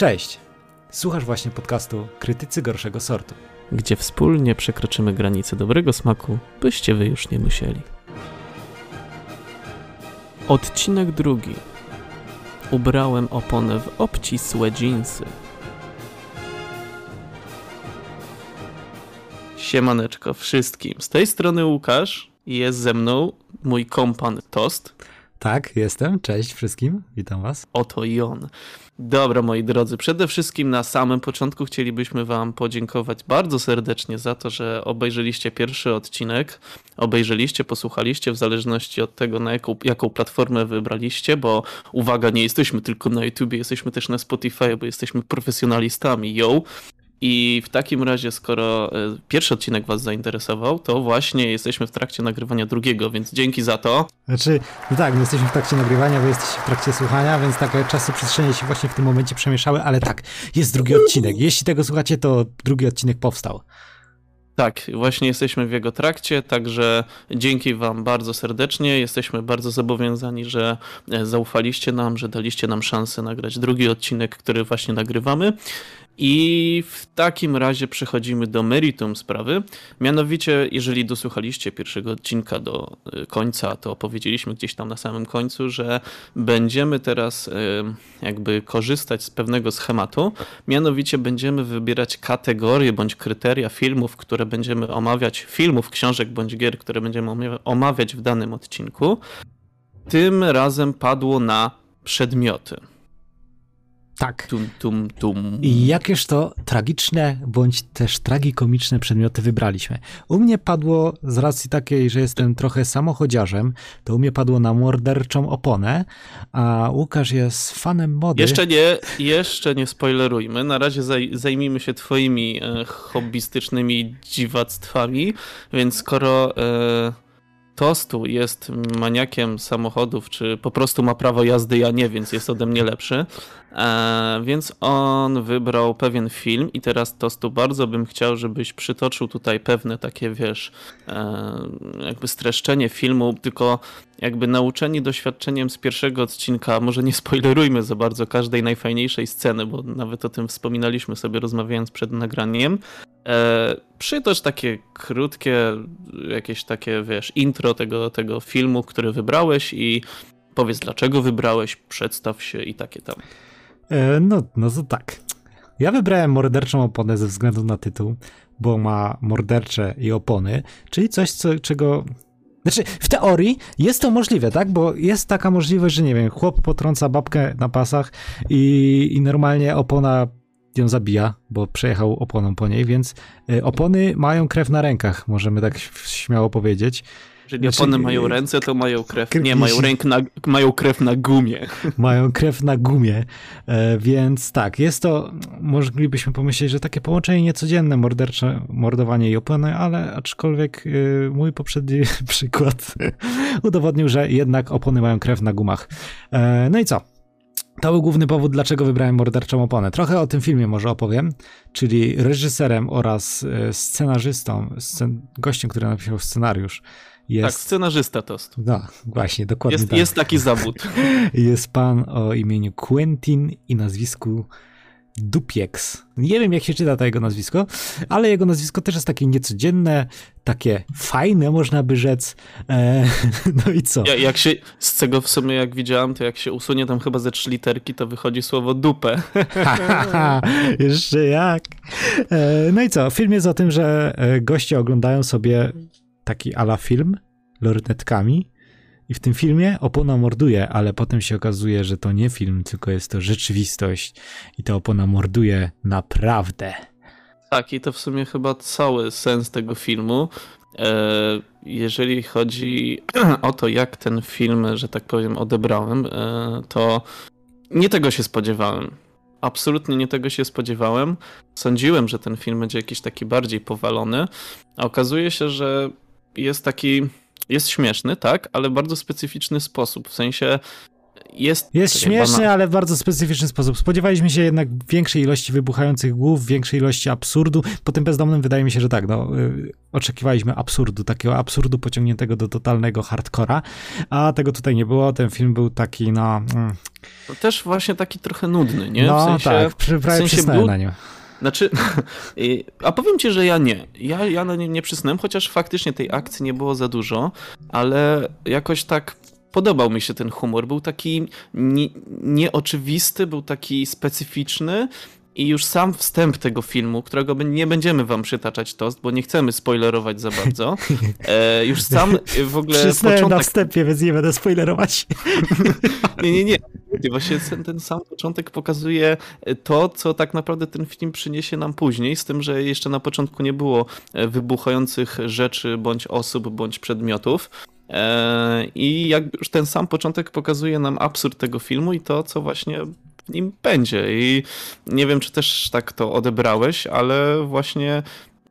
Cześć! Słuchasz właśnie podcastu Krytycy Gorszego Sortu, gdzie wspólnie przekroczymy granice dobrego smaku, byście wy już nie musieli. Odcinek drugi. Ubrałem oponę w obcisłe dżinsy. Siemaneczko wszystkim. Z tej strony Łukasz i jest ze mną mój kompan Tost. Tak, jestem. Cześć wszystkim. Witam was. Oto i on. Dobra, moi drodzy, przede wszystkim na samym początku chcielibyśmy wam podziękować bardzo serdecznie za to, że obejrzeliście pierwszy odcinek, posłuchaliście w zależności od tego, na jaką platformę wybraliście, bo uwaga, nie jesteśmy tylko na YouTubie, jesteśmy też na Spotify, bo jesteśmy profesjonalistami, yo! I w takim razie, skoro pierwszy odcinek was zainteresował, to właśnie jesteśmy w trakcie nagrywania drugiego, więc dzięki za to. Znaczy, no tak, my jesteśmy w trakcie nagrywania, wy jesteście w trakcie słuchania, więc takie czasy przestrzenie się właśnie w tym momencie przemieszały, ale tak, jest drugi odcinek. Jeśli tego słuchacie, to drugi odcinek powstał. Tak, właśnie jesteśmy w jego trakcie, także dzięki wam bardzo serdecznie. Jesteśmy bardzo zobowiązani, że zaufaliście nam, że daliście nam szansę nagrać drugi odcinek, który właśnie nagrywamy. I w takim razie przechodzimy do meritum sprawy. Mianowicie, jeżeli dosłuchaliście pierwszego odcinka do końca, to powiedzieliśmy gdzieś tam na samym końcu, że będziemy teraz jakby korzystać z pewnego schematu. Mianowicie będziemy wybierać kategorie bądź kryteria filmów, które będziemy omawiać, filmów, książek bądź gier, które będziemy omawiać w danym odcinku. Tym razem padło na przedmioty. Tak. I jakież to tragiczne, bądź też tragikomiczne przedmioty wybraliśmy. U mnie padło, z racji takiej, że jestem trochę samochodziarzem, to u mnie padło na morderczą oponę, a Łukasz jest fanem mody. Jeszcze nie spoilerujmy. Na razie zajmijmy się twoimi hobbystycznymi dziwactwami, więc skoro... Tostu jest maniakiem samochodów, czy po prostu ma prawo jazdy, ja nie, więc jest ode mnie lepszy. Więc on wybrał pewien film i teraz, Tostu, bardzo bym chciał, żebyś przytoczył tutaj pewne takie, wiesz, jakby streszczenie filmu, tylko jakby nauczeni doświadczeniem z pierwszego odcinka, może nie spoilerujmy za bardzo każdej najfajniejszej sceny, bo nawet o tym wspominaliśmy sobie, rozmawiając przed nagraniem. Przytocz takie krótkie, jakieś takie, wiesz, intro tego filmu, który wybrałeś i powiedz, dlaczego wybrałeś, przedstaw się i takie tam. No to tak. Ja wybrałem morderczą oponę ze względu na tytuł, bo ma mordercze i opony, czyli coś, czego... Znaczy, w teorii jest to możliwe, tak? Bo jest taka możliwość, że nie wiem, chłop potrąca babkę na pasach i normalnie opona ją zabija, bo przejechał oponą po niej, więc opony mają krew na rękach, możemy tak śmiało powiedzieć. Jeżeli opony mają ręce, to mają krew. Nie, mają krew na gumie. Mają krew na gumie, więc tak, jest to, moglibyśmy pomyśleć, że takie połączenie niecodzienne, mordowanie i opony, ale aczkolwiek mój poprzedni przykład udowodnił, że jednak opony mają krew na gumach. No i co? To był główny powód, dlaczego wybrałem morderczą oponę. Trochę o tym filmie może opowiem, czyli reżyserem oraz scenarzystą, gościem, który napisał scenariusz. Jest... Tak, scenarzysta Tost. No, właśnie, dokładnie tak. Jest taki zawód. Jest pan o imieniu Quentin i nazwisku Dupieux. Nie wiem, jak się czyta to jego nazwisko, ale jego nazwisko też jest takie niecodzienne, takie fajne, można by rzec. No i co? Jak się, z tego w sumie jak widziałem, to jak się usunie tam chyba ze 3 literki, to wychodzi słowo dupę. Jeszcze jak. No i co? Film jest o tym, że goście oglądają sobie taki ala film lornetkami i w tym filmie opona morduje, ale potem się okazuje, że to nie film, tylko jest to rzeczywistość i ta opona morduje naprawdę. Tak, i to w sumie chyba cały sens tego filmu. Jeżeli chodzi o to, jak ten film, że tak powiem, odebrałem, to nie tego się spodziewałem. Absolutnie nie tego się spodziewałem. Sądziłem, że ten film będzie jakiś taki bardziej powalony, a okazuje się, że jest taki, jest śmieszny, tak, ale bardzo specyficzny sposób. W sensie Jest śmieszny, ale w bardzo specyficzny sposób. Spodziewaliśmy się jednak większej ilości wybuchających głów, większej ilości absurdu. Po tym bezdomnym wydaje mi się, że tak, no, oczekiwaliśmy absurdu, takiego absurdu pociągniętego do totalnego hardcora, a tego tutaj nie było. Ten film był taki, no... To też właśnie taki trochę nudny, nie? No w sensie, tak, prawie przysnąłem na nim. Znaczy, a powiem ci, że ja nie. Ja na nim nie przysnąłem, chociaż faktycznie tej akcji nie było za dużo, ale jakoś tak... Podobał mi się ten humor, był taki nieoczywisty, był taki specyficzny i już sam wstęp tego filmu, którego nie będziemy wam przytaczać tost, bo nie chcemy spoilerować za bardzo. Już sam w ogóle początek... na wstępie, więc nie będę spoilerować. Nie. Właśnie ten sam początek pokazuje to, co tak naprawdę ten film przyniesie nam później, z tym, że jeszcze na początku nie było wybuchających rzeczy, bądź osób, bądź przedmiotów. I jakby już ten sam początek pokazuje nam absurd tego filmu i to, co właśnie w nim będzie. I nie wiem, czy też tak to odebrałeś, ale właśnie,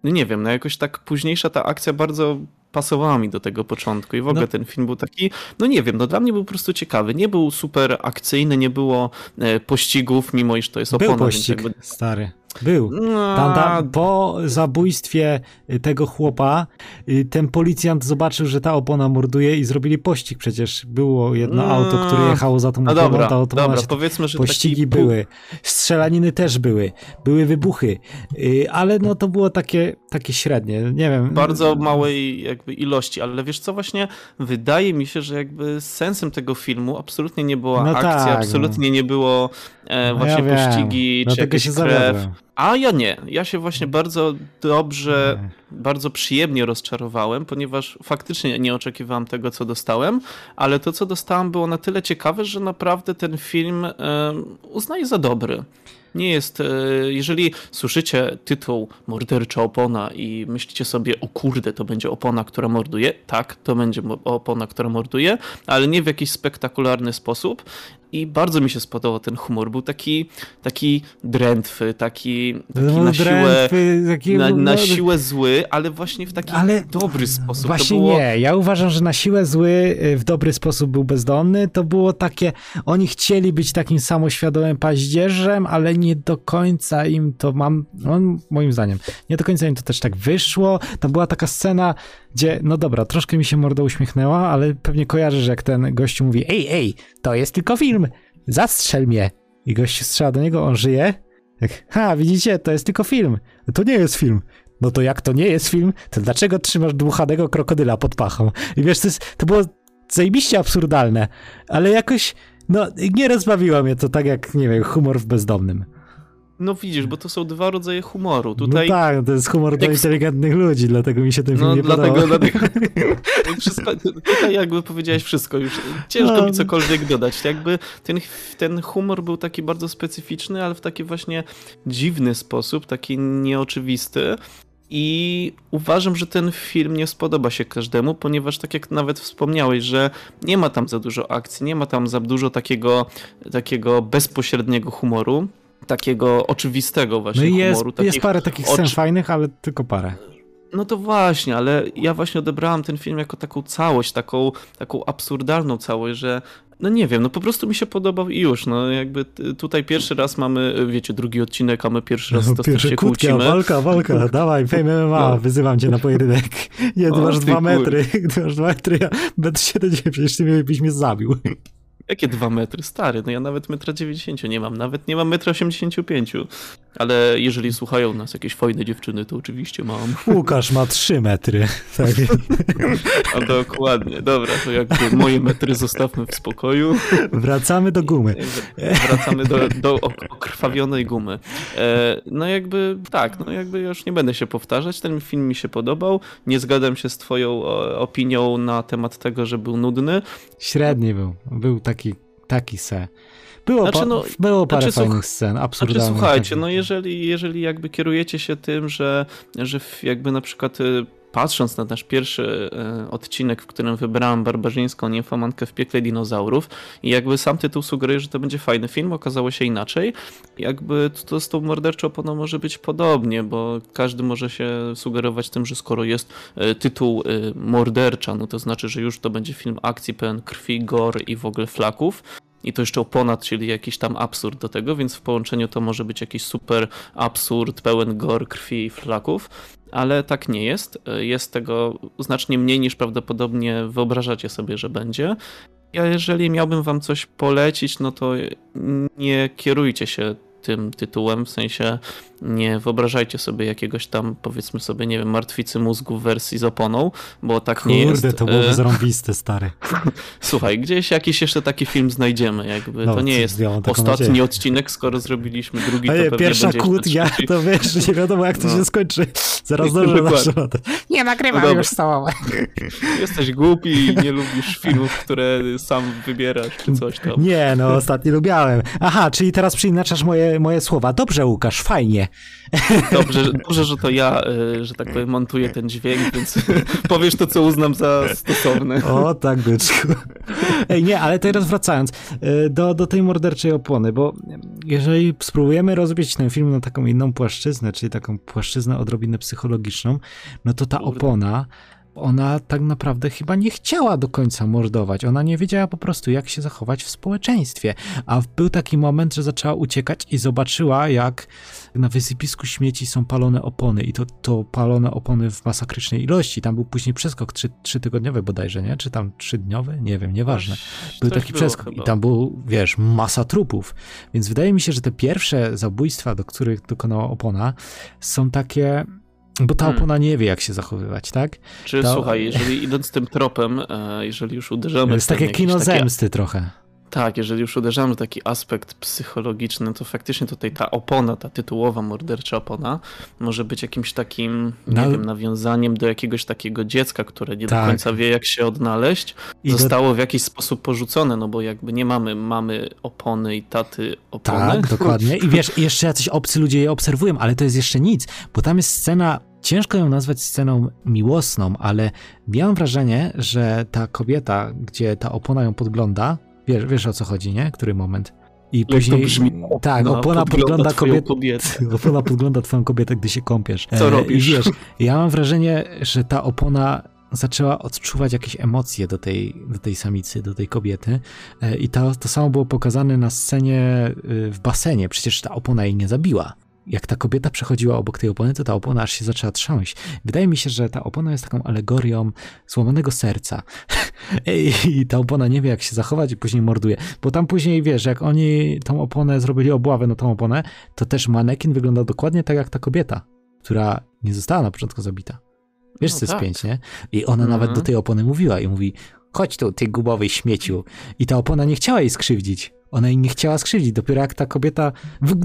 nie wiem, no jakoś tak późniejsza ta akcja bardzo pasowała mi do tego początku i w ogóle ten film był taki, no nie wiem, no dla mnie był po prostu ciekawy. Nie był super akcyjny, nie było pościgów, mimo iż to jest opona. Był pościg, jakby... stary. Był. Po zabójstwie tego chłopa ten policjant zobaczył, że ta opona morduje i zrobili pościg. Przecież było jedno auto, które jechało za tą oponą. Dobra, powiedzmy, że pościgi były. Strzelaniny też były. Były wybuchy. Ale no to było takie średnie. Nie wiem. Bardzo małej jakby ilości, ale wiesz co, właśnie wydaje mi się, że jakby sensem tego filmu absolutnie nie była akcja, absolutnie nie było właśnie pościgi, czy jakieś krew. A ja nie. Ja się właśnie bardzo dobrze, bardzo przyjemnie rozczarowałem, ponieważ faktycznie nie oczekiwałem tego, co dostałem, ale to, co dostałem, było na tyle ciekawe, że naprawdę ten film uznaję za dobry. Nie jest, jeżeli słyszycie tytuł Mordercza opona i myślicie sobie, o kurde, to będzie opona, która morduje. Tak, to będzie opona, która morduje, ale nie w jakiś spektakularny sposób. I bardzo mi się spodobał ten humor. Był taki drętwy, taki na siłę, na siłę zły, ale właśnie w taki dobry sposób. Właśnie to było... nie, ja uważam, że na siłę zły w dobry sposób był bezdomny. To było takie, oni chcieli być takim samoświadomym paździerzem, ale nie do końca im to moim zdaniem, nie do końca im to też tak wyszło. Tam była taka scena, gdzie, no dobra, troszkę mi się morda uśmiechnęła, ale pewnie kojarzysz, jak ten gościu mówi, ej, to jest tylko film, zastrzel mnie. I gość strzela do niego, on żyje. Tak, widzicie, to jest tylko film. To nie jest film. No to jak to nie jest film, to dlaczego trzymasz dmuchanego krokodyla pod pachą? I wiesz, to było zajebiście absurdalne, ale jakoś, no, nie rozbawiło mnie to tak jak, nie wiem, humor w bezdomnym. No widzisz, bo to są dwa rodzaje humoru. Tutaj... No tak, to jest humor dla inteligentnych ludzi, dlatego mi się ten film nie podobał. Tutaj jakby powiedziałeś wszystko już. Ciężko mi cokolwiek dodać. Jakby ten humor był taki bardzo specyficzny, ale w taki właśnie dziwny sposób, taki nieoczywisty. I uważam, że ten film nie spodoba się każdemu, ponieważ tak jak nawet wspomniałeś, że nie ma tam za dużo akcji, nie ma tam za dużo takiego bezpośredniego humoru. Takiego oczywistego właśnie humoru. Jest parę takich scen fajnych, ale tylko parę. No to właśnie, ale ja właśnie odebrałem ten film jako taką całość, taką absurdalną całość, że no nie wiem, no po prostu mi się podobał i już, no jakby tutaj pierwszy raz mamy, wiecie, drugi odcinek, a my pierwszy raz to się kłócimy. Walka, dawaj, fame MMA, wyzywam cię na pojedynek. Nie, ty masz 2 metry, ty masz 2 metry, ja 1,70 m, przecież ty byś mnie zabił. Jakie 2 metry? Stary, no ja nawet 1,90 m nie mam, nawet nie mam 1,85 m. Ale jeżeli słuchają nas jakieś fajne dziewczyny, to oczywiście mam. Łukasz ma 3 metry. Tak. A dokładnie, dobra, to jakby moje metry zostawmy w spokoju. Wracamy do gumy. Wracamy do okrwawionej gumy. No jakby tak, no jakby już nie będę się powtarzać, ten film mi się podobał. Nie zgadzam się z twoją opinią na temat tego, że był nudny. Średni był taki. Było parę fajnych scen, absurdalnych. Znaczy, słuchajcie, no jeżeli jakby kierujecie się tym, że jakby na przykład patrząc na nasz pierwszy odcinek, w którym wybrałem barbarzyńską nimfomankę w piekle dinozaurów i jakby sam tytuł sugeruje, że to będzie fajny film, okazało się inaczej. Jakby to z tą morderczą oponą może być podobnie, bo każdy może się sugerować tym, że skoro jest tytuł mordercza, no to znaczy, że już to będzie film akcji pełen krwi, gor i w ogóle flaków. I to jeszcze ponad, czyli jakiś tam absurd do tego, więc w połączeniu to może być jakiś super absurd, pełen gor, krwi i flaków, ale tak nie jest. Jest tego znacznie mniej niż prawdopodobnie wyobrażacie sobie, że będzie. Ja jeżeli miałbym wam coś polecić, no to nie kierujcie się tym tytułem, w sensie nie wyobrażajcie sobie jakiegoś tam, powiedzmy sobie, nie wiem, martwicy mózgu w wersji z oponą, bo tak nie jest. Kurde, to byłoby zarąbiste, stary. Słuchaj, gdzieś jakiś jeszcze taki film znajdziemy, jakby. No, to nie jest ostatni odcinek, skoro zrobiliśmy drugi, to pierwsza kłótnia, to wiesz, nie wiadomo jak to się skończy. Zaraz dobrze na nie, nagrywam no już całą. Jesteś głupi i nie lubisz filmów, które sam wybierasz, czy coś tam. Nie, no ostatnio lubiałem. Aha, czyli teraz przyinaczasz moje słowa. Dobrze, Łukasz, fajnie. Dobrze, że to ja, że tak powiem, montuję ten dźwięk, więc powiesz to, co uznam za stosowne. O, tak, byczku. Ej, nie, ale teraz wracając do tej morderczej opony, bo jeżeli spróbujemy rozbić ten film na taką inną płaszczyznę, czyli taką płaszczyznę odrobinę psychologiczną, no to ta opona, ona tak naprawdę chyba nie chciała do końca mordować. Ona nie wiedziała po prostu, jak się zachować w społeczeństwie. A był taki moment, że zaczęła uciekać i zobaczyła, jak na wysypisku śmieci są palone opony. I to palone opony w masakrycznej ilości. Tam był później przeskok trzytygodniowy bodajże, nie? Czy tam trzydniowy? Nie wiem, nieważne. Był taki przeskok chyba. I tam był, wiesz, masa trupów. Więc wydaje mi się, że te pierwsze zabójstwa, do których dokonała opona, są takie... Bo ta opona nie wie, jak się zachowywać, tak? Czy słuchaj, jeżeli idąc tym tropem, jeżeli już uderzamy... To jest takie kino zemsty trochę. Tak, jeżeli już uderzamy w taki aspekt psychologiczny, to faktycznie tutaj ta opona, ta tytułowa mordercza opona może być jakimś takim, nie wiem, nawiązaniem do jakiegoś takiego dziecka, które nie do końca wie, jak się odnaleźć. Zostało w jakiś sposób porzucone, no bo jakby nie mamy mamy opony i taty opony. Tak, dokładnie. I wiesz, jeszcze jacyś obcy ludzie je obserwują, ale to jest jeszcze nic, bo tam jest scena... Ciężko ją nazwać sceną miłosną, ale miałem wrażenie, że ta kobieta, gdzie ta opona ją podgląda, wiesz o co chodzi, nie? Który moment? I później... Brzmi, tak, opona podgląda kobietę. Opona podgląda twoją kobietę, gdy się kąpiesz. Co robisz? I wiesz, ja mam wrażenie, że ta opona zaczęła odczuwać jakieś emocje do tej samicy, do tej kobiety. I to samo było pokazane na scenie w basenie. Przecież ta opona jej nie zabiła. Jak ta kobieta przechodziła obok tej opony, to ta opona aż się zaczęła trząść. Wydaje mi się, że ta opona jest taką alegorią złamanego serca. I ta opona nie wie, jak się zachować i później morduje. Bo tam później, wiesz, jak oni tą oponę zrobili obławę na tą oponę, to też manekin wyglądał dokładnie tak jak ta kobieta, która nie została na początku zabita. Wiesz, co jest pięć, nie? I ona nawet do tej opony mówiła i mówi, chodź tu, ty gubowy śmieciu. I ta opona nie chciała jej skrzywdzić. Ona jej nie chciała skrzywdzić. Dopiero jak ta kobieta...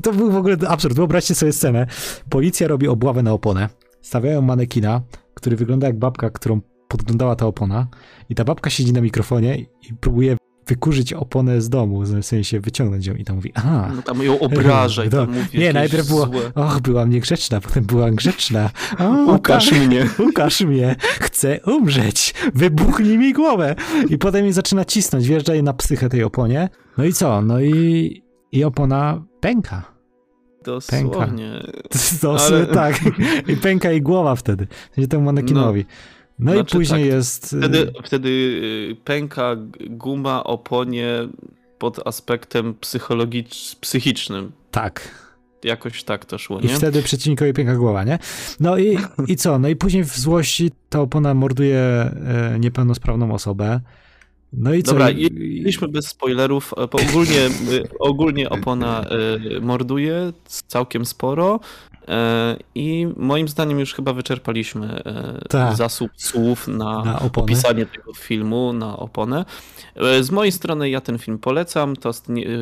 To był w ogóle absurd. Wyobraźcie sobie scenę. Policja robi obławę na oponę. Stawiają manekina, który wygląda jak babka, którą podglądała ta opona. I ta babka siedzi na mikrofonie i próbuje wykurzyć oponę z domu. W sensie wyciągnąć ją. I tam mówi, aha... No tam ją obraża i tam mówi nie, najpierw było, och, byłam niegrzeczna, potem byłam grzeczna. Ukaż mnie. Chcę umrzeć. Wybuchnij mi głowę. I potem jej zaczyna cisnąć. Wjeżdża jej na psychę tej oponie. No i co? No i opona pęka. Dosłownie. Dosłownie, tak. I pęka jej głowa wtedy. Temu manekinowi. No znaczy, i później tak, jest... Wtedy pęka guma oponie pod aspektem psychicznym. Tak. Jakoś tak to szło, nie? I wtedy przecinkowi pęka głowa, nie? No i co? No i później w złości ta opona morduje niepełnosprawną osobę. No i co? Dobra, jedliśmy bez spoilerów. Ogólnie opona morduje całkiem sporo i moim zdaniem już chyba wyczerpaliśmy zasób słów na opisanie tego filmu, na oponę. Z mojej strony ja ten film polecam, to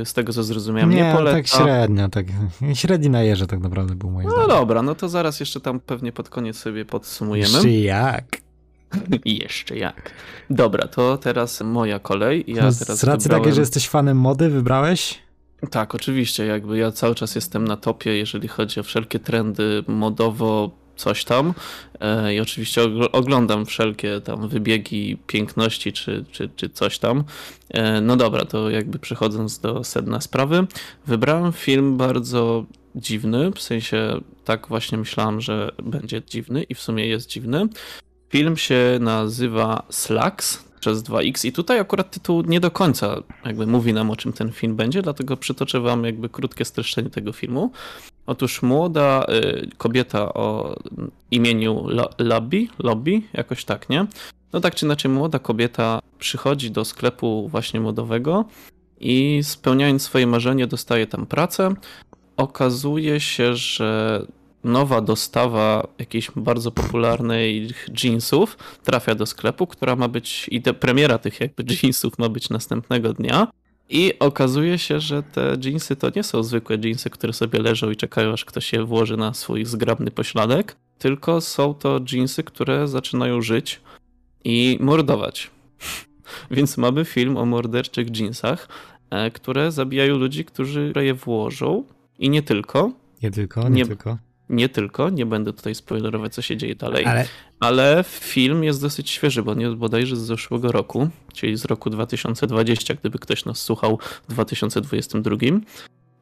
z tego co zrozumiałem nie polecam. Tak średnio, tak średni na jeże tak naprawdę był moim zdaniem. No dobra, no to zaraz jeszcze tam pewnie pod koniec sobie podsumujemy. Jeszcze jak? Jeszcze jak. Dobra, to teraz moja kolej. Z racji takiej, że jesteś fanem mody, wybrałeś? Tak, oczywiście. Jakby ja cały czas jestem na topie, jeżeli chodzi o wszelkie trendy modowo, coś tam. I oczywiście oglądam wszelkie tam wybiegi piękności czy coś tam. No dobra, to jakby przechodząc do sedna sprawy. Wybrałem film bardzo dziwny, w sensie tak właśnie myślałem, że będzie dziwny i w sumie jest dziwny. Film się nazywa Slacks, przez 2x i tutaj akurat tytuł nie do końca jakby mówi nam, o czym ten film będzie, dlatego przytoczę wam jakby krótkie streszczenie tego filmu. Otóż młoda kobieta o imieniu Lobby, jakoś tak, nie? No tak czy inaczej młoda kobieta przychodzi do sklepu właśnie modowego i spełniając swoje marzenie dostaje tam pracę. Okazuje się, że nowa dostawa jakiejś bardzo popularnej jeansów trafia do sklepu, która ma być, i premiera tych jakby jeansów ma być następnego dnia. I okazuje się, że te jeansy to nie są zwykłe jeansy, które sobie leżą i czekają, aż ktoś je włoży na swój zgrabny pośladek, tylko są to jeansy, które zaczynają żyć i mordować. Więc mamy film o morderczych jeansach, które zabijają ludzi, którzy je włożą i nie tylko. Nie będę tutaj spoilerować, co się dzieje dalej, ale film jest dosyć świeży, bo nie jest bodajże z zeszłego roku, czyli z roku 2020, gdyby ktoś nas słuchał w 2022.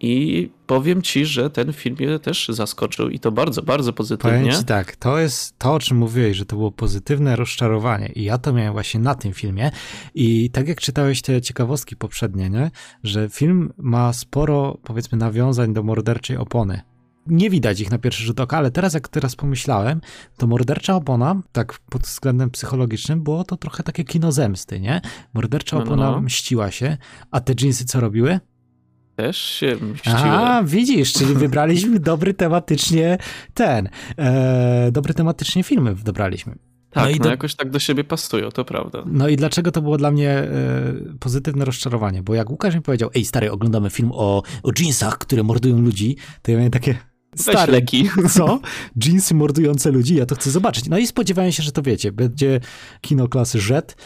I powiem ci, że ten film mnie też zaskoczył i to bardzo, bardzo pozytywnie. Powiem ci tak, to jest to, o czym mówiłeś, że to było pozytywne rozczarowanie i ja to miałem właśnie na tym filmie i tak jak czytałeś te ciekawostki poprzednie, nie? Że film ma sporo, powiedzmy, nawiązań do morderczej opony. Nie widać ich na pierwszy rzut oka, ale teraz pomyślałem, to mordercza opona, tak pod względem psychologicznym, było to trochę takie kino zemsty, nie? Mordercza opona mściła się, a te dżinsy co robiły? Też się mściły. A, widzisz, czyli wybraliśmy dobry tematycznie filmy wybraliśmy. Tak, no i jakoś tak do siebie pasują, to prawda. No i dlaczego to było dla mnie pozytywne rozczarowanie? Bo jak Łukasz mi powiedział, ej stary, oglądamy film o dżinsach, które mordują ludzi, to ja miałem takie... Stare leki. Co? Dżinsy mordujące ludzi, ja to chcę zobaczyć. No i spodziewałem się, że to wiecie, będzie kino klasy Z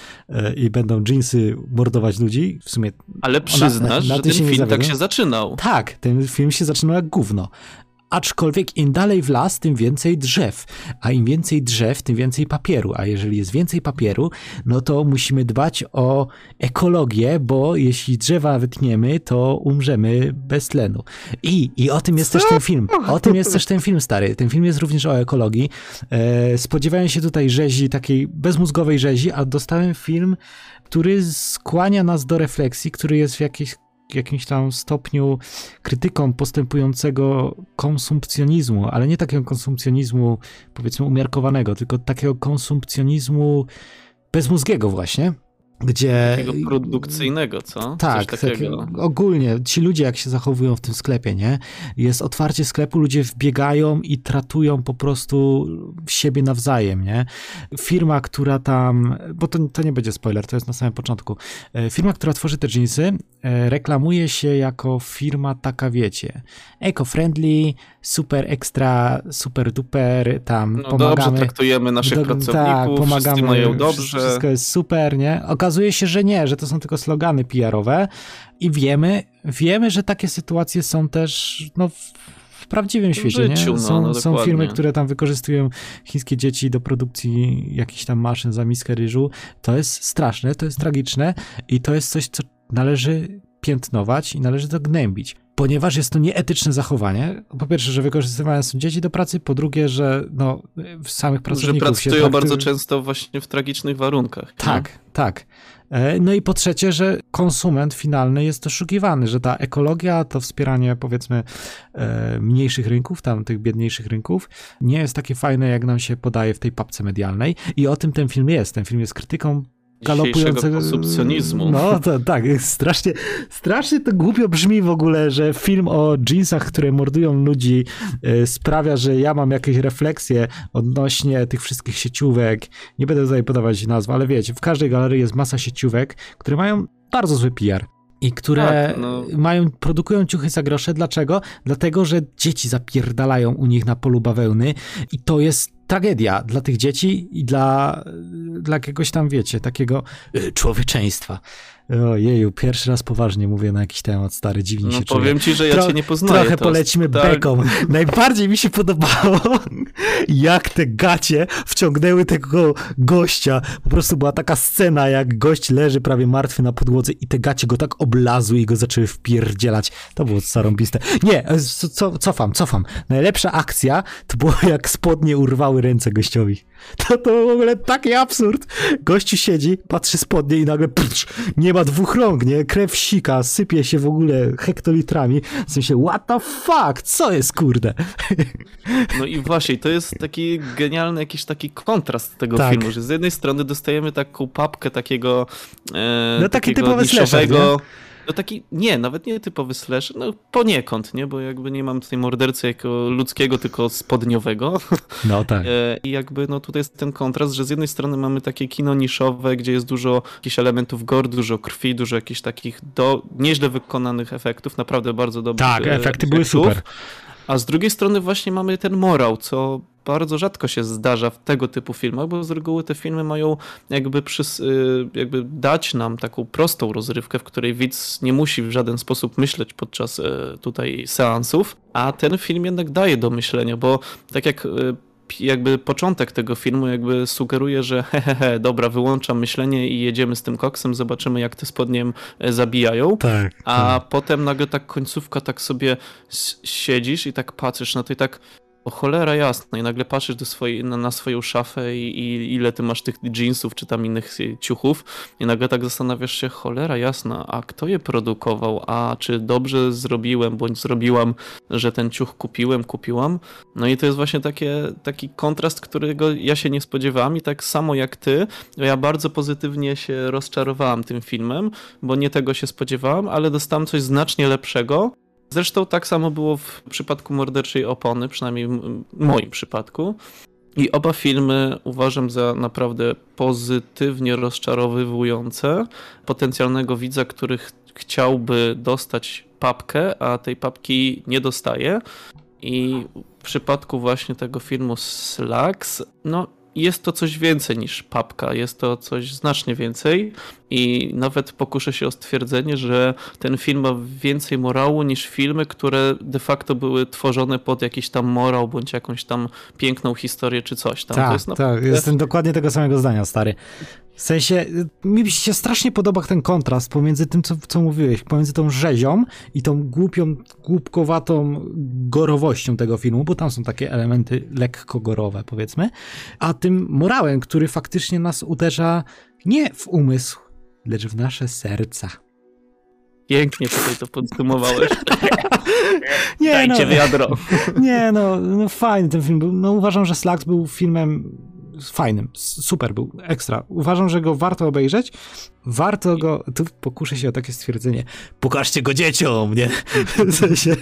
i będą dżinsy mordować ludzi. W sumie... Ale przyznasz, że ten film tak się zaczynał. Tak, ten film się zaczynał jak gówno. Aczkolwiek im dalej w las, tym więcej drzew. A im więcej drzew, tym więcej papieru. A jeżeli jest więcej papieru, no to musimy dbać o ekologię, bo jeśli drzewa wytniemy, to umrzemy bez tlenu. I o tym jest też ten film. O tym jest też ten film, stary. Ten film jest również o ekologii. Spodziewałem się tutaj rzezi, takiej bezmózgowej rzezi, a dostałem film, który skłania nas do refleksji, który jest w jakimś tam stopniu krytyką postępującego konsumpcjonizmu, ale nie takiego konsumpcjonizmu, powiedzmy, umiarkowanego, tylko takiego konsumpcjonizmu bezmózgiego właśnie, gdzie... Takiego produkcyjnego, co? Tak, takiego. Ogólnie ci ludzie jak się zachowują w tym sklepie, nie? Jest otwarcie sklepu, ludzie wbiegają i tratują po prostu siebie nawzajem, nie? Firma, która tam, bo to nie będzie spoiler, to jest na samym początku. Firma, która tworzy te dżinsy, reklamuje się jako firma taka, wiecie, eco-friendly, super ekstra, super duper, tam no pomagamy. Dobrze traktujemy naszych pracowników, tak, pomagamy, wszyscy mają dobrze. Wszystko jest super, nie? Okazuje się, że nie, że to są tylko slogany PR-owe i wiemy, że takie sytuacje są też no, w prawdziwym świecie. Życiu, nie? Są firmy, które tam wykorzystują chińskie dzieci do produkcji jakichś tam maszyn za miskę ryżu. To jest straszne, to jest tragiczne i to jest coś, co należy piętnować i należy to gnębić. Ponieważ jest to nieetyczne zachowanie. Po pierwsze, że wykorzystywane są dzieci do pracy, po drugie, że no, samych pracowników że pracują bardzo często właśnie w tragicznych warunkach. Tak, nie? Tak. No i po trzecie, że konsument finalny jest oszukiwany, że ta ekologia, to wspieranie powiedzmy mniejszych rynków, tam tych biedniejszych rynków, nie jest takie fajne, jak nam się podaje w tej papce medialnej. I o tym ten film jest. Ten film jest krytyką galopującego konsumpcjonizmu. No to tak, strasznie to głupio brzmi w ogóle, że film o dżinsach, które mordują ludzi, sprawia, że ja mam jakieś refleksje odnośnie tych wszystkich sieciówek. Nie będę tutaj podawać nazw, ale wiecie, w każdej galerii jest masa sieciówek, które mają bardzo zły PR. I które tak, no. Produkują ciuchy za grosze. Dlaczego? Dlatego, że dzieci zapierdalają u nich na polu bawełny i to jest tragedia dla tych dzieci i dla jakiegoś tam, wiecie, takiego człowieczeństwa. Ojeju, pierwszy raz poważnie mówię na jakiś temat, stary, dziwnie się czuję. Powiem ci, że ja cię nie poznaję. Trochę polecimy beką. Najbardziej mi się podobało, jak te gacie wciągnęły tego gościa. Po prostu była taka scena, jak gość leży prawie martwy na podłodze i te gacie go tak oblazły i go zaczęły wpierdzielać. To było zarąbiste. Nie, cofam. Najlepsza akcja to było, jak spodnie urwały połamały ręce gościowi. To w ogóle taki absurd. Gościu siedzi, patrzy spodnie i nagle nie ma dwóch rąk, nie? Krew sika, sypie się w ogóle hektolitrami. W sensie, what the fuck? Co jest, kurde? No i właśnie, to jest taki genialny jakiś taki kontrast tego filmu, że z jednej strony dostajemy taką papkę takiego no taki typowy slasher, nie? No taki, nie, nawet nie typowy slasher, no poniekąd, nie, bo jakby nie mam tutaj mordercy jako ludzkiego, tylko spodniowego. No tak. I jakby no tutaj jest ten kontrast, że z jednej strony mamy takie kino niszowe, gdzie jest dużo jakichś elementów gore, dużo krwi, dużo jakichś takich nieźle wykonanych efektów, naprawdę bardzo dobrych. Tak, efekty były super. A z drugiej strony właśnie mamy ten morał, co bardzo rzadko się zdarza w tego typu filmach, bo z reguły te filmy mają jakby dać nam taką prostą rozrywkę, w której widz nie musi w żaden sposób myśleć podczas tutaj seansów, a ten film jednak daje do myślenia, bo tak jak jakby początek tego filmu jakby sugeruje, że hehehe, dobra, wyłączam myślenie i jedziemy z tym koksem, zobaczymy jak te spodnie zabijają, tak, a potem nagle tak końcówka, tak sobie siedzisz i tak patrzysz na to i tak o cholera jasna i nagle patrzysz do na swoją szafę i ile ty masz tych jeansów czy tam innych ciuchów i nagle tak zastanawiasz się, cholera jasna, a kto je produkował, a czy dobrze zrobiłem bądź zrobiłam, że ten ciuch kupiłam. No i to jest właśnie taki kontrast, którego ja się nie spodziewałam i tak samo jak ty, ja bardzo pozytywnie się rozczarowałam tym filmem, bo nie tego się spodziewałam, ale dostałam coś znacznie lepszego. Zresztą tak samo było w przypadku Morderczej Opony, przynajmniej w moim przypadku. I oba filmy uważam za naprawdę pozytywnie rozczarowywujące potencjalnego widza, który chciałby dostać papkę, a tej papki nie dostaje. I w przypadku właśnie tego filmu Slugs, no jest to coś więcej niż papka, jest to coś znacznie więcej i nawet pokuszę się o stwierdzenie, że ten film ma więcej morału niż filmy, które de facto były tworzone pod jakiś tam morał bądź jakąś tam piękną historię czy coś tam. Jestem dokładnie tego samego zdania, stary. W sensie, mi się strasznie podoba ten kontrast pomiędzy tym, co mówiłeś, pomiędzy tą rzezią i tą głupkowatą gorowością tego filmu, bo tam są takie elementy lekko gorowe, powiedzmy, a tym morałem, który faktycznie nas uderza nie w umysł, lecz w nasze serca. Pięknie tutaj to podsumowałeś. Nie, dajcie wiadro. Nie, no fajny ten film był. No, uważam, że Slugs był filmem fajnym, super był, ekstra. Uważam, że go warto obejrzeć. Warto go, tu pokuszę się o takie stwierdzenie, pokażcie go dzieciom, nie? W sensie...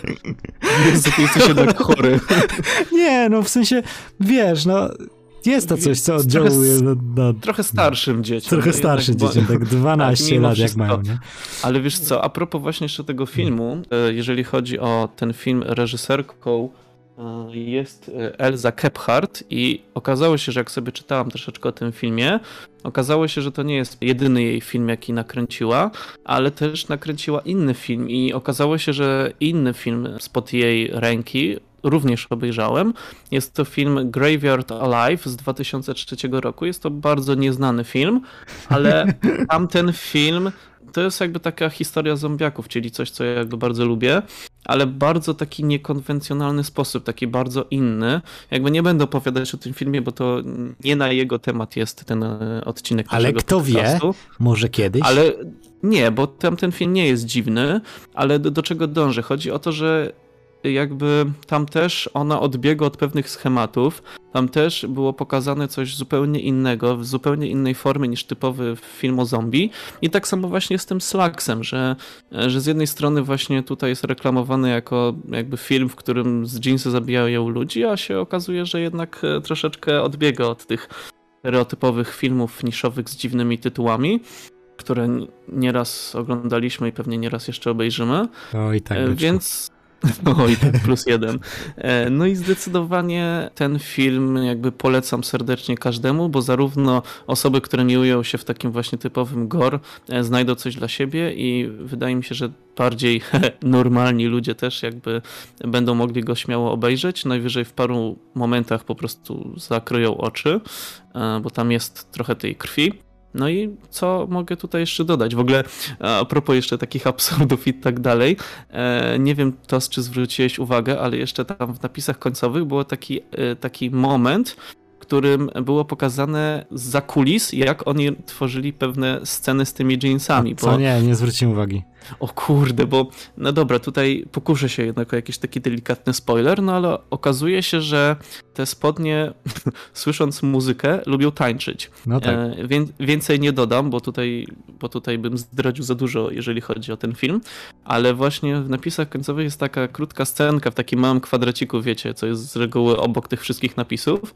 Jezu, ty jesteś jednak chory. Nie, no w sensie, wiesz, no jest to coś, co oddziałuje trochę starszym dzieciom. Trochę starszym dzieciom, tak 12 lat jak mają, nie? Ale wiesz co, a propos właśnie jeszcze tego filmu, jeżeli chodzi o ten film, reżyserką jest Elza Kephart i okazało się, że jak sobie czytałam troszeczkę o tym filmie, okazało się, że to nie jest jedyny jej film, jaki nakręciła, ale też nakręciła inny film i okazało się, że inny film spod jej ręki również obejrzałem. Jest to film Graveyard Alive z 2003 roku. Jest to bardzo nieznany film, ale tamten film to jest jakby taka historia zombiaków, czyli coś, co ja jakby bardzo lubię, ale bardzo taki niekonwencjonalny sposób, taki bardzo inny. Jakby nie będę opowiadać o tym filmie, bo to nie na jego temat jest ten odcinek. Ale kto podcastu. Wie, może kiedyś. Ale nie, bo tamten film nie jest dziwny, ale do czego dążę? Chodzi o to, że jakby tam też ona odbiega od pewnych schematów. Tam też było pokazane coś zupełnie innego, w zupełnie innej formie niż typowy film o zombie. I tak samo właśnie z tym Slugsem, że z jednej strony właśnie tutaj jest reklamowany jako jakby film, w którym z jeansy zabijają ludzi, a się okazuje, że jednak troszeczkę odbiega od tych stereotypowych filmów niszowych z dziwnymi tytułami, które nieraz oglądaliśmy i pewnie nieraz jeszcze obejrzymy. O, i tak więc... Oj, plus jeden. No i zdecydowanie ten film jakby polecam serdecznie każdemu, bo zarówno osoby, które miłują się w takim właśnie typowym gore, znajdą coś dla siebie i wydaje mi się, że bardziej normalni ludzie też jakby będą mogli go śmiało obejrzeć. Najwyżej w paru momentach po prostu zakryją oczy, bo tam jest trochę tej krwi. No i co mogę tutaj jeszcze dodać? W ogóle a propos jeszcze takich absurdów i tak dalej, nie wiem Tos, czy zwróciłeś uwagę, ale jeszcze tam w napisach końcowych był taki moment, którym było pokazane za kulis, jak oni tworzyli pewne sceny z tymi jeansami. Bo... Co? Nie zwróciłem uwagi. O kurde, bo no dobra, tutaj pokuszę się jednak o jakiś taki delikatny spoiler, no ale okazuje się, że te spodnie, słysząc muzykę, lubią tańczyć. No tak. Więcej nie dodam, bo tutaj bym zdradził za dużo, jeżeli chodzi o ten film, ale właśnie w napisach końcowych jest taka krótka scenka w takim małym kwadraciku, wiecie, co jest z reguły obok tych wszystkich napisów,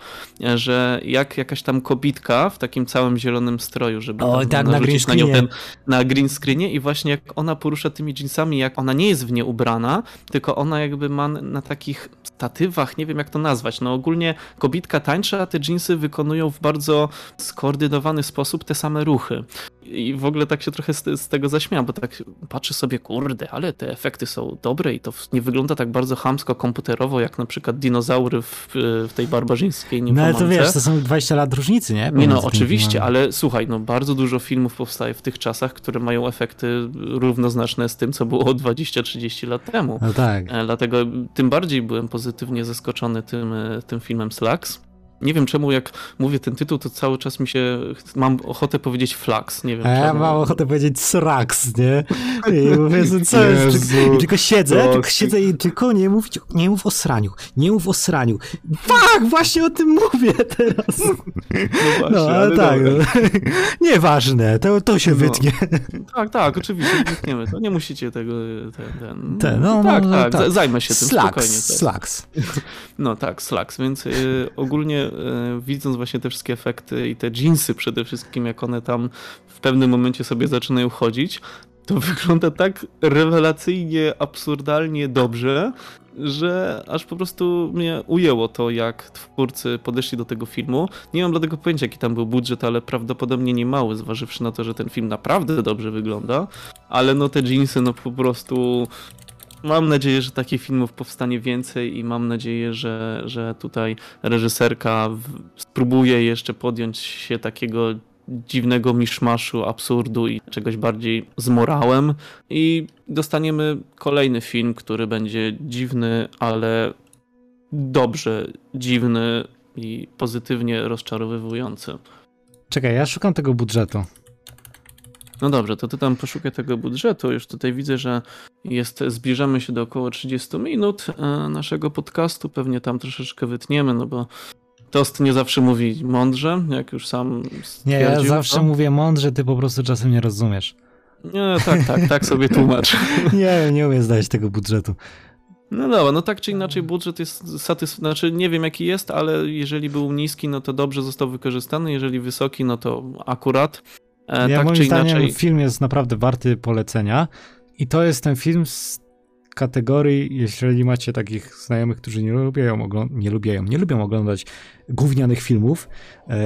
że jak jakaś tam kobitka w takim całym zielonym stroju, żeby tak, narzucić na nią ten na green screenie i właśnie jak ona porusza tymi jeansami, jak ona nie jest w nie ubrana, tylko ona jakby ma na takich statywach, nie wiem jak to nazwać, no ogólnie kobitka tańczy, a te jeansy wykonują w bardzo skoordynowany sposób te same ruchy. I w ogóle tak się trochę z tego zaśmiałam, bo tak patrzę sobie, kurde, ale te efekty są dobre i to nie wygląda tak bardzo chamsko, komputerowo, jak na przykład dinozaury w tej barbarzyńskiej Nimfomance. No ale to wiesz, to są 20 lat różnicy, nie? Nie no, oczywiście, ale słuchaj, no bardzo dużo filmów powstaje w tych czasach, które mają efekty równoznaczne z tym, co było 20-30 lat temu. No tak. Dlatego tym bardziej byłem pozytywnie zaskoczony tym filmem Slugs. Nie wiem czemu, jak mówię ten tytuł, to cały czas mam ochotę powiedzieć Flux, nie wiem. A ja mam ochotę powiedzieć Srax, nie? I mówię, co jest? I tylko siedzę i tylko nie mów o sraniu, nie mów o sraniu. Tak, właśnie o tym mówię teraz. No, właśnie, ale tak. Nieważne, to się wytnie. Tak, oczywiście, wytniemy to. Nie musicie tego... Tak, zajmę się tym spokojnie. Slugs. No tak, Slugs, więc ogólnie widząc właśnie te wszystkie efekty i te dżinsy przede wszystkim, jak one tam w pewnym momencie sobie zaczynają chodzić, to wygląda tak rewelacyjnie, absurdalnie dobrze, że aż po prostu mnie ujęło to, jak twórcy podeszli do tego filmu. Nie mam dlatego pojęcia, jaki tam był budżet, ale prawdopodobnie niemały, zważywszy na to, że ten film naprawdę dobrze wygląda, ale no te dżinsy no po prostu... Mam nadzieję, że takich filmów powstanie więcej i mam nadzieję, że tutaj reżyserka spróbuje jeszcze podjąć się takiego dziwnego miszmaszu, absurdu i czegoś bardziej z morałem i dostaniemy kolejny film, który będzie dziwny, ale dobrze dziwny i pozytywnie rozczarowywujący. Czekaj, ja szukam tego budżetu. No dobrze, to ty tam poszukaj tego budżetu. Już tutaj widzę, że zbliżamy się do około 30 minut naszego podcastu. Pewnie tam troszeczkę wytniemy, no bo Tost nie zawsze mówi mądrze, jak już sam stwierdził. Nie, ja zawsze mówię mądrze, ty po prostu czasem nie rozumiesz. Nie, tak sobie tłumacz. nie umiem znaleźć tego budżetu. No dobra, no tak czy inaczej budżet jest znaczy nie wiem jaki jest, ale jeżeli był niski, no to dobrze został wykorzystany, jeżeli wysoki, no to akurat. Ja tak moim zdaniem film jest naprawdę warty polecenia i to jest ten film z kategorii, jeżeli macie takich znajomych, którzy nie lubią oglądać gównianych filmów,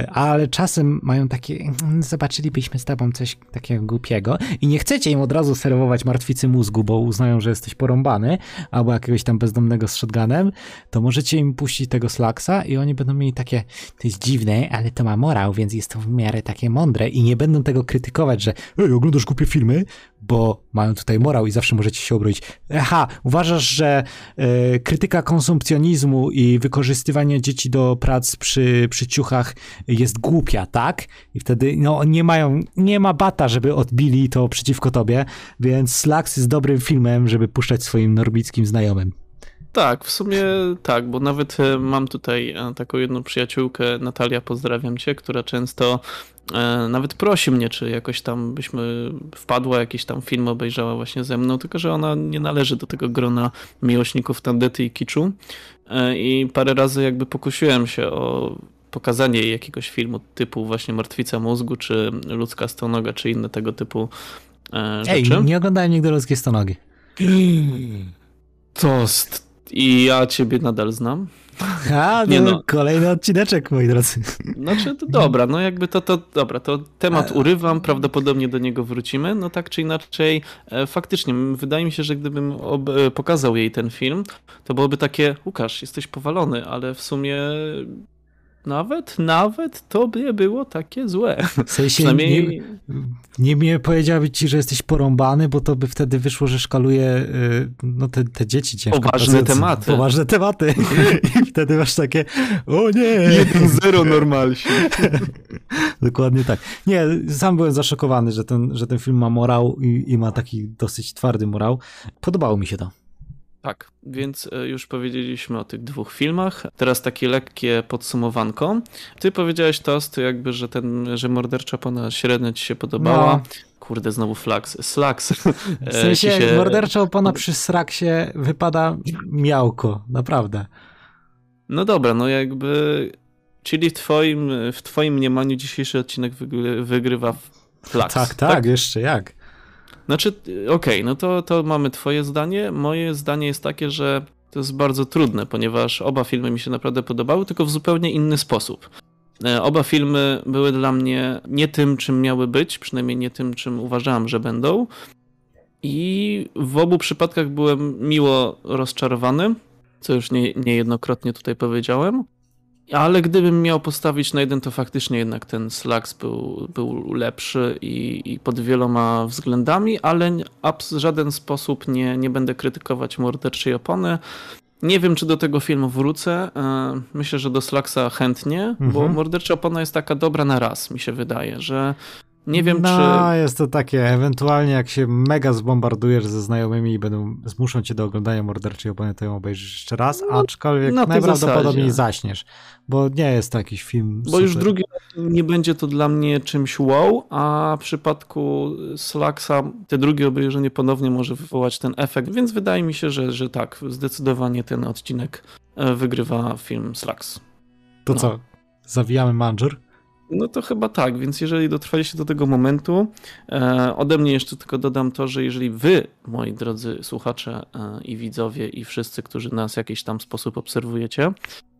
ale czasem mają takie, zobaczylibyśmy z tobą coś takiego głupiego i nie chcecie im od razu serwować martwicy mózgu, bo uznają, że jesteś porąbany albo jakiegoś tam bezdomnego z shotgunem, to możecie im puścić tego Slugsa i oni będą mieli takie, to jest dziwne, ale to ma morał, więc jest to w miarę takie mądre i nie będą tego krytykować, że oglądasz głupie filmy, bo mają tutaj morał i zawsze możecie się obroić. Aha, uważasz, że krytyka konsumpcjonizmu i wykorzystywanie dzieci do prac przy ciuchach jest głupia, tak? I wtedy no nie ma bata, żeby odbili to przeciwko tobie, więc Slugs jest dobrym filmem, żeby puszczać swoim norwickim znajomym. Tak, w sumie tak, bo nawet mam tutaj taką jedną przyjaciółkę, Natalia, pozdrawiam cię, która często nawet prosi mnie, czy jakoś tam byśmy wpadła, jakiś tam film obejrzała właśnie ze mną, tylko że ona nie należy do tego grona miłośników tandety i kiczu i parę razy jakby pokusiłem się o pokazanie jej jakiegoś filmu typu właśnie Martwica mózgu, czy Ludzka stonoga, czy inne tego typu rzeczy. Ej, nie oglądałem nigdy Ludzkiej stonogi. Tost. I ja ciebie nadal znam. Kolejny odcineczek, moi drodzy. Znaczy, to dobra, no jakby dobra, to temat urywam, prawdopodobnie do niego wrócimy, no tak czy inaczej, faktycznie, wydaje mi się, że gdybym pokazał jej ten film, to byłoby takie, Łukasz, jesteś powalony, ale w sumie Nawet to by było takie złe. W sensie przynajmniej... nie powiedziałby ci, że jesteś porąbany, bo to by wtedy wyszło, że szkaluje no, te dzieci ciężko. Poważne tematy. I wtedy masz takie, o nie! 1-0 normalnie. Dokładnie tak. Nie, sam byłem zaszokowany, że ten film ma morał i ma taki dosyć twardy morał. Podobało mi się to. Tak, więc już powiedzieliśmy o tych dwóch filmach. Teraz takie lekkie podsumowanko. Ty powiedziałeś że Mordercza Opona średnio ci się podobała. No. Kurde, znowu Slaks. W sensie Mordercza Opona przy Slaksie wypada miałko, naprawdę. No dobra, no jakby... Czyli w twoim mniemaniu dzisiejszy odcinek wygrywa Slaks. Tak, jeszcze jak. Znaczy, okej, no to mamy twoje zdanie. Moje zdanie jest takie, że to jest bardzo trudne, ponieważ oba filmy mi się naprawdę podobały, tylko w zupełnie inny sposób. Oba filmy były dla mnie nie tym, czym miały być, przynajmniej nie tym, czym uważałem, że będą. I w obu przypadkach byłem miło rozczarowany, co już niejednokrotnie tutaj powiedziałem. Ale gdybym miał postawić na jeden, to faktycznie jednak ten Slaks był lepszy i pod wieloma względami, ale w żaden sposób nie będę krytykować Morderczej Opony. Nie wiem, czy do tego filmu wrócę. Myślę, że do Slaksa chętnie, bo Mordercza Opona jest taka dobra na raz, mi się wydaje, że nie wiem, czy... No, jest to takie, ewentualnie jak się mega zbombardujesz ze znajomymi i zmuszą cię do oglądania Morderczej Opony, to ją obejrzysz jeszcze raz, aczkolwiek najprawdopodobniej zaśniesz, bo nie jest to jakiś film super. Bo już drugi nie będzie to dla mnie czymś wow, a w przypadku Slaksa te drugie obejrzenie ponownie może wywołać ten efekt, więc wydaje mi się, że tak, zdecydowanie ten odcinek wygrywa film Slaks. To co, zawijamy manżur? No to chyba tak, więc jeżeli dotrwaliście do tego momentu, ode mnie jeszcze tylko dodam to, że jeżeli wy, moi drodzy słuchacze i widzowie i wszyscy, którzy nas w jakiś tam sposób obserwujecie,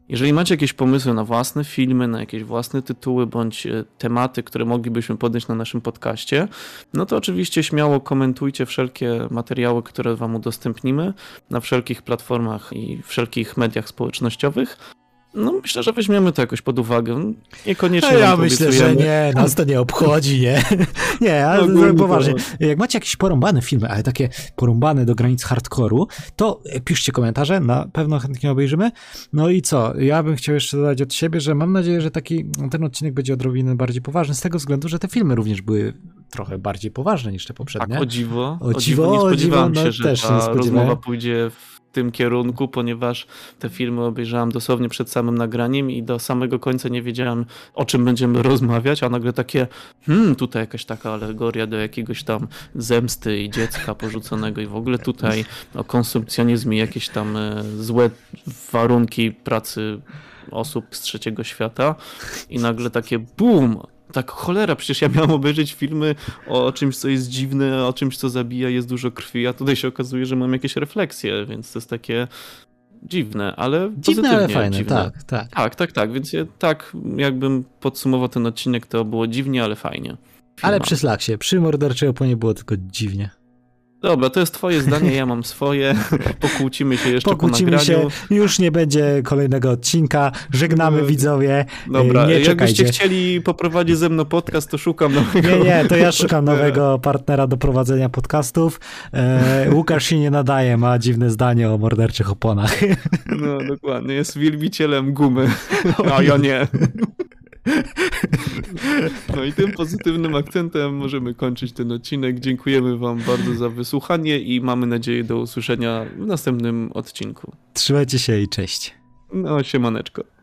jeżeli macie jakieś pomysły na własne filmy, na jakieś własne tytuły bądź tematy, które moglibyśmy podjąć na naszym podcaście, no to oczywiście śmiało komentujcie wszelkie materiały, które wam udostępnimy na wszelkich platformach i wszelkich mediach społecznościowych. No myślę, że weźmiemy to jakoś pod uwagę. Niekoniecznie. Ja myślę, że nie, nas to nie obchodzi, nie? Nie, ale no, poważnie. Jak macie jakieś porąbane filmy, ale takie porąbane do granic hardkoru, to piszcie komentarze, na pewno chętnie obejrzymy. No i co? Ja bym chciał jeszcze dodać od siebie, że mam nadzieję, że ten odcinek będzie odrobinę bardziej poważny, z tego względu, że te filmy również były trochę bardziej poważne niż te poprzednie. Tak, o dziwo, nie spodziewałem się, że ta rozmowa pójdzie w tym kierunku, ponieważ te filmy obejrzałem dosłownie przed samym nagraniem i do samego końca nie wiedziałem, o czym będziemy rozmawiać, a nagle takie tutaj jakaś taka alegoria do jakiegoś tam zemsty i dziecka porzuconego i w ogóle tutaj o konsumpcjonizmie, jakieś tam złe warunki pracy osób z trzeciego świata i nagle takie BUM! Tak, cholera, przecież ja miałem obejrzeć filmy o czymś, co jest dziwne, o czymś, co zabija, jest dużo krwi, a tutaj się okazuje, że mam jakieś refleksje, więc to jest takie dziwne, ale pozytywnie. Ale fajne, dziwne. Tak. Tak, więc tak jakbym podsumował ten odcinek, to było dziwnie, ale fajnie. Ale przy Slaksie, przy Morderczej Oponie było tylko dziwnie. Dobra, to jest twoje zdanie, ja mam swoje. Pokłócimy się jeszcze po nagraniu. Już nie będzie kolejnego odcinka. Żegnamy widzowie. Dobra, nie jakbyście chcieli poprowadzić ze mną podcast, to szukam nowego. Nie, to ja szukam nowego partnera do prowadzenia podcastów. Łukasz się nie nadaje, ma dziwne zdanie o Morderczych Oponach. No dokładnie, jest wielbicielem gumy. A ja nie. No i tym pozytywnym akcentem możemy kończyć ten odcinek. Dziękujemy wam bardzo za wysłuchanie i mamy nadzieję do usłyszenia w następnym odcinku. Trzymajcie się i cześć. No, siemaneczko.